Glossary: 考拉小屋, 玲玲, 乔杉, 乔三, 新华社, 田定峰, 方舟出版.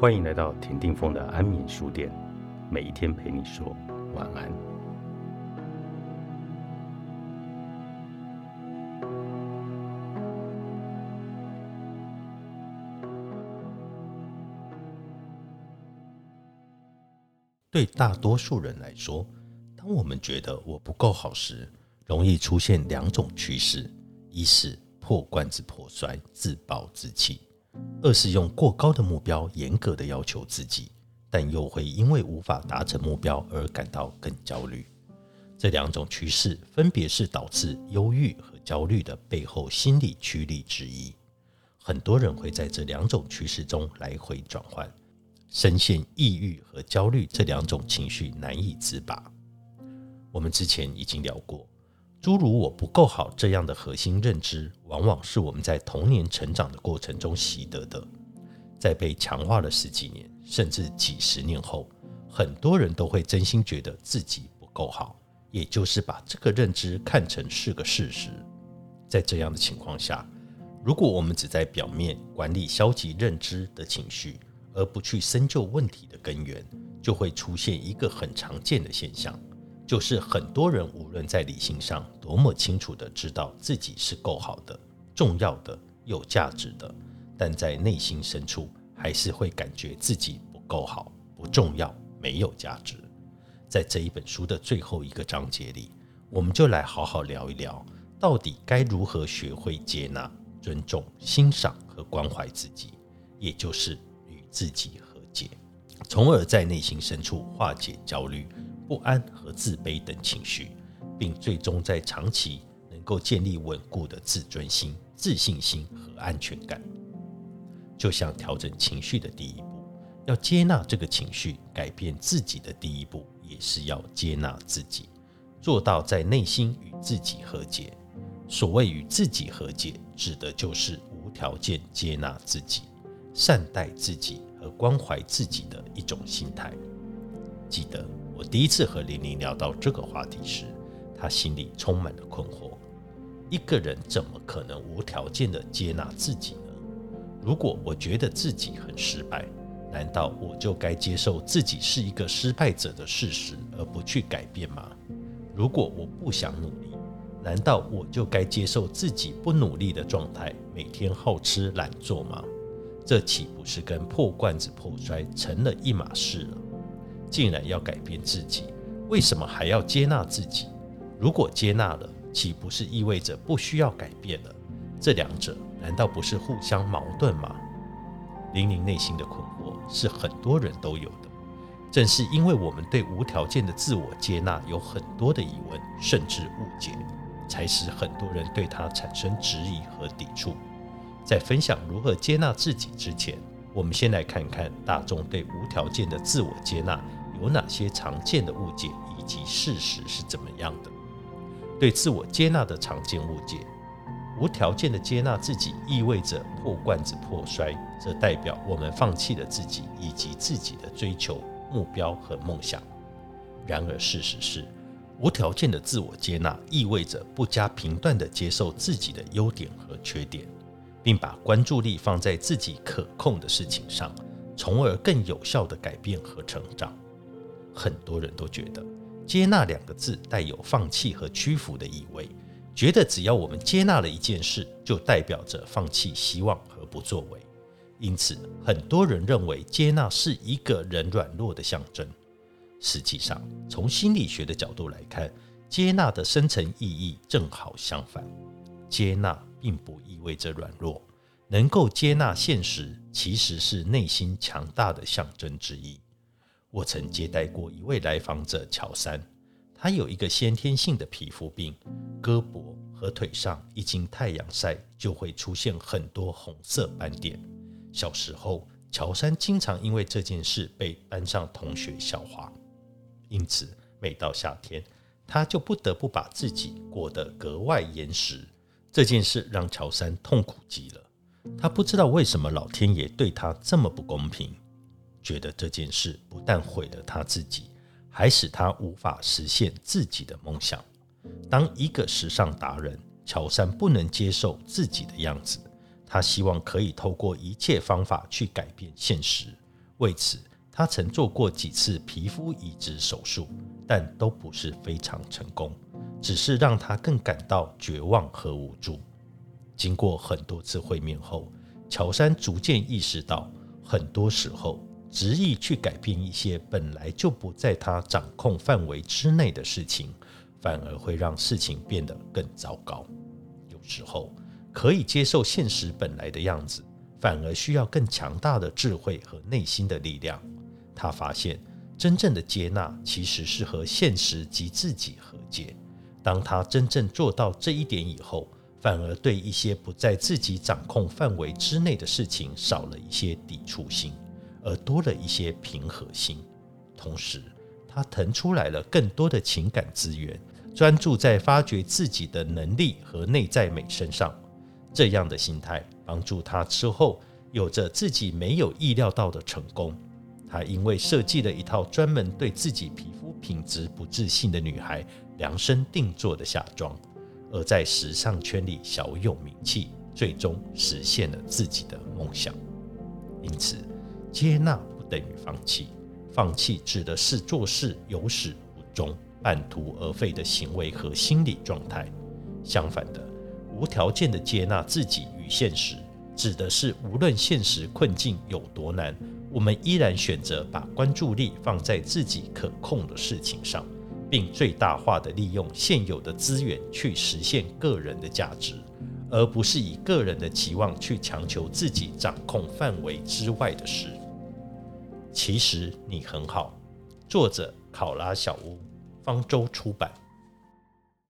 欢迎来到田定峰的安眠书店，每一天陪你说晚安。对大多数人来说，当我们觉得我不够好时，容易出现两种趋势：一是破罐子破摔，自暴自弃；二是用过高的目标严格的要求自己，但又会因为无法达成目标而感到更焦虑。这两种趋势分别是导致忧郁和焦虑的背后心理驱力之一。很多人会在这两种趋势中来回转换，深陷抑郁和焦虑这两种情绪难以自拔。我们之前已经聊过，诸如我不够好这样的核心认知，往往是我们在童年成长的过程中习得的，在被强化了十几年甚至几十年后，很多人都会真心觉得自己不够好，也就是把这个认知看成是个事实。在这样的情况下，如果我们只在表面管理消极认知的情绪，而不去深究问题的根源，就会出现一个很常见的现象，就是很多人无论在理性上多么清楚地知道自己是够好的、重要的、有价值的，但在内心深处还是会感觉自己不够好、不重要、没有价值。在这一本书的最后一个章节里，我们就来好好聊一聊，到底该如何学会接纳、尊重、欣赏和关怀自己，也就是与自己和解，从而在内心深处化解焦虑、不安和自卑等情绪，并最终在长期能够建立稳固的自尊心、自信心和安全感。就像调整情绪的第一步，要接纳这个情绪，改变自己的第一步，也是要接纳自己，做到在内心与自己和解。所谓与自己和解，指的就是无条件接纳自己、善待自己和关怀自己的一种心态。记得我第一次和玲玲聊到这个话题时，她心里充满了困惑。一个人怎么可能无条件的接纳自己呢？如果我觉得自己很失败，难道我就该接受自己是一个失败者的事实而不去改变吗？如果我不想努力，难道我就该接受自己不努力的状态，每天好吃懒做吗？这岂不是跟破罐子破摔成了一码事了？既然要改变自己，为什么还要接纳自己？如果接纳了，岂不是意味着不需要改变了？这两者难道不是互相矛盾吗？玲玲内心的困惑是很多人都有的，正是因为我们对无条件的自我接纳有很多的疑问，甚至误解，才使很多人对它产生质疑和抵触。在分享如何接纳自己之前，我们先来看看大众对无条件的自我接纳有哪些常见的误解，以及事实是怎么样的。对自我接纳的常见误解：无条件的接纳自己意味着破罐子破摔，这代表我们放弃了自己以及自己的追求、目标和梦想。然而事实是，无条件的自我接纳意味着不加评断地接受自己的优点和缺点，并把关注力放在自己可控的事情上，从而更有效地改变和成长。很多人都觉得接纳两个字带有放弃和屈服的意味，觉得只要我们接纳了一件事，就代表着放弃希望和不作为。因此，很多人认为接纳是一个人软弱的象征。实际上，从心理学的角度来看，接纳的深层意义正好相反。接纳并不意味着软弱，能够接纳现实其实是内心强大的象征之一。我曾接待过一位来访者乔三，他有一个先天性的皮肤病，胳膊和腿上一经太阳晒就会出现很多红色斑点。小时候，乔三经常因为这件事被班上同学笑话，因此每到夏天，他就不得不把自己裹得格外严实。这件事让乔三痛苦极了，他不知道为什么老天爷对他这么不公平，觉得这件事不但毁了他自己，还使他无法实现自己的梦想。当一个时尚达人，乔三不能接受自己的样子，他希望可以透过一切方法去改变现实，为此，他曾做过几次皮肤移植手术，但都不是非常成功，只是让他更感到绝望和无助。经过很多次会面后，乔杉逐渐意识到，很多时候执意去改变一些本来就不在他掌控范围之内的事情，反而会让事情变得更糟糕。有时候可以接受现实本来的样子，反而需要更强大的智慧和内心的力量。他发现，真正的接纳其实是和现实及自己和解。当他真正做到这一点以后，反而对一些不在自己掌控范围之内的事情少了一些抵触心，而多了一些平和心。同时，他腾出来了更多的情感资源，专注在发掘自己的能力和内在美身上。这样的心态帮助他之后有着自己没有意料到的成功。他因为设计了一套专门对自己皮肤品质不自信的女孩量身定做的夏装，而在时尚圈里小有名气，最终实现了自己的梦想。因此，接纳不等于放弃，放弃指的是做事有始无终、半途而废的行为和心理状态。相反的，无条件的接纳自己与现实，指的是无论现实困境有多难，我们依然选择把关注力放在自己可控的事情上，并最大化的利用现有的资源去实现个人的价值，而不是以个人的期望去强求自己掌控范围之外的事。其实你很好。作者考拉小屋，方舟出版。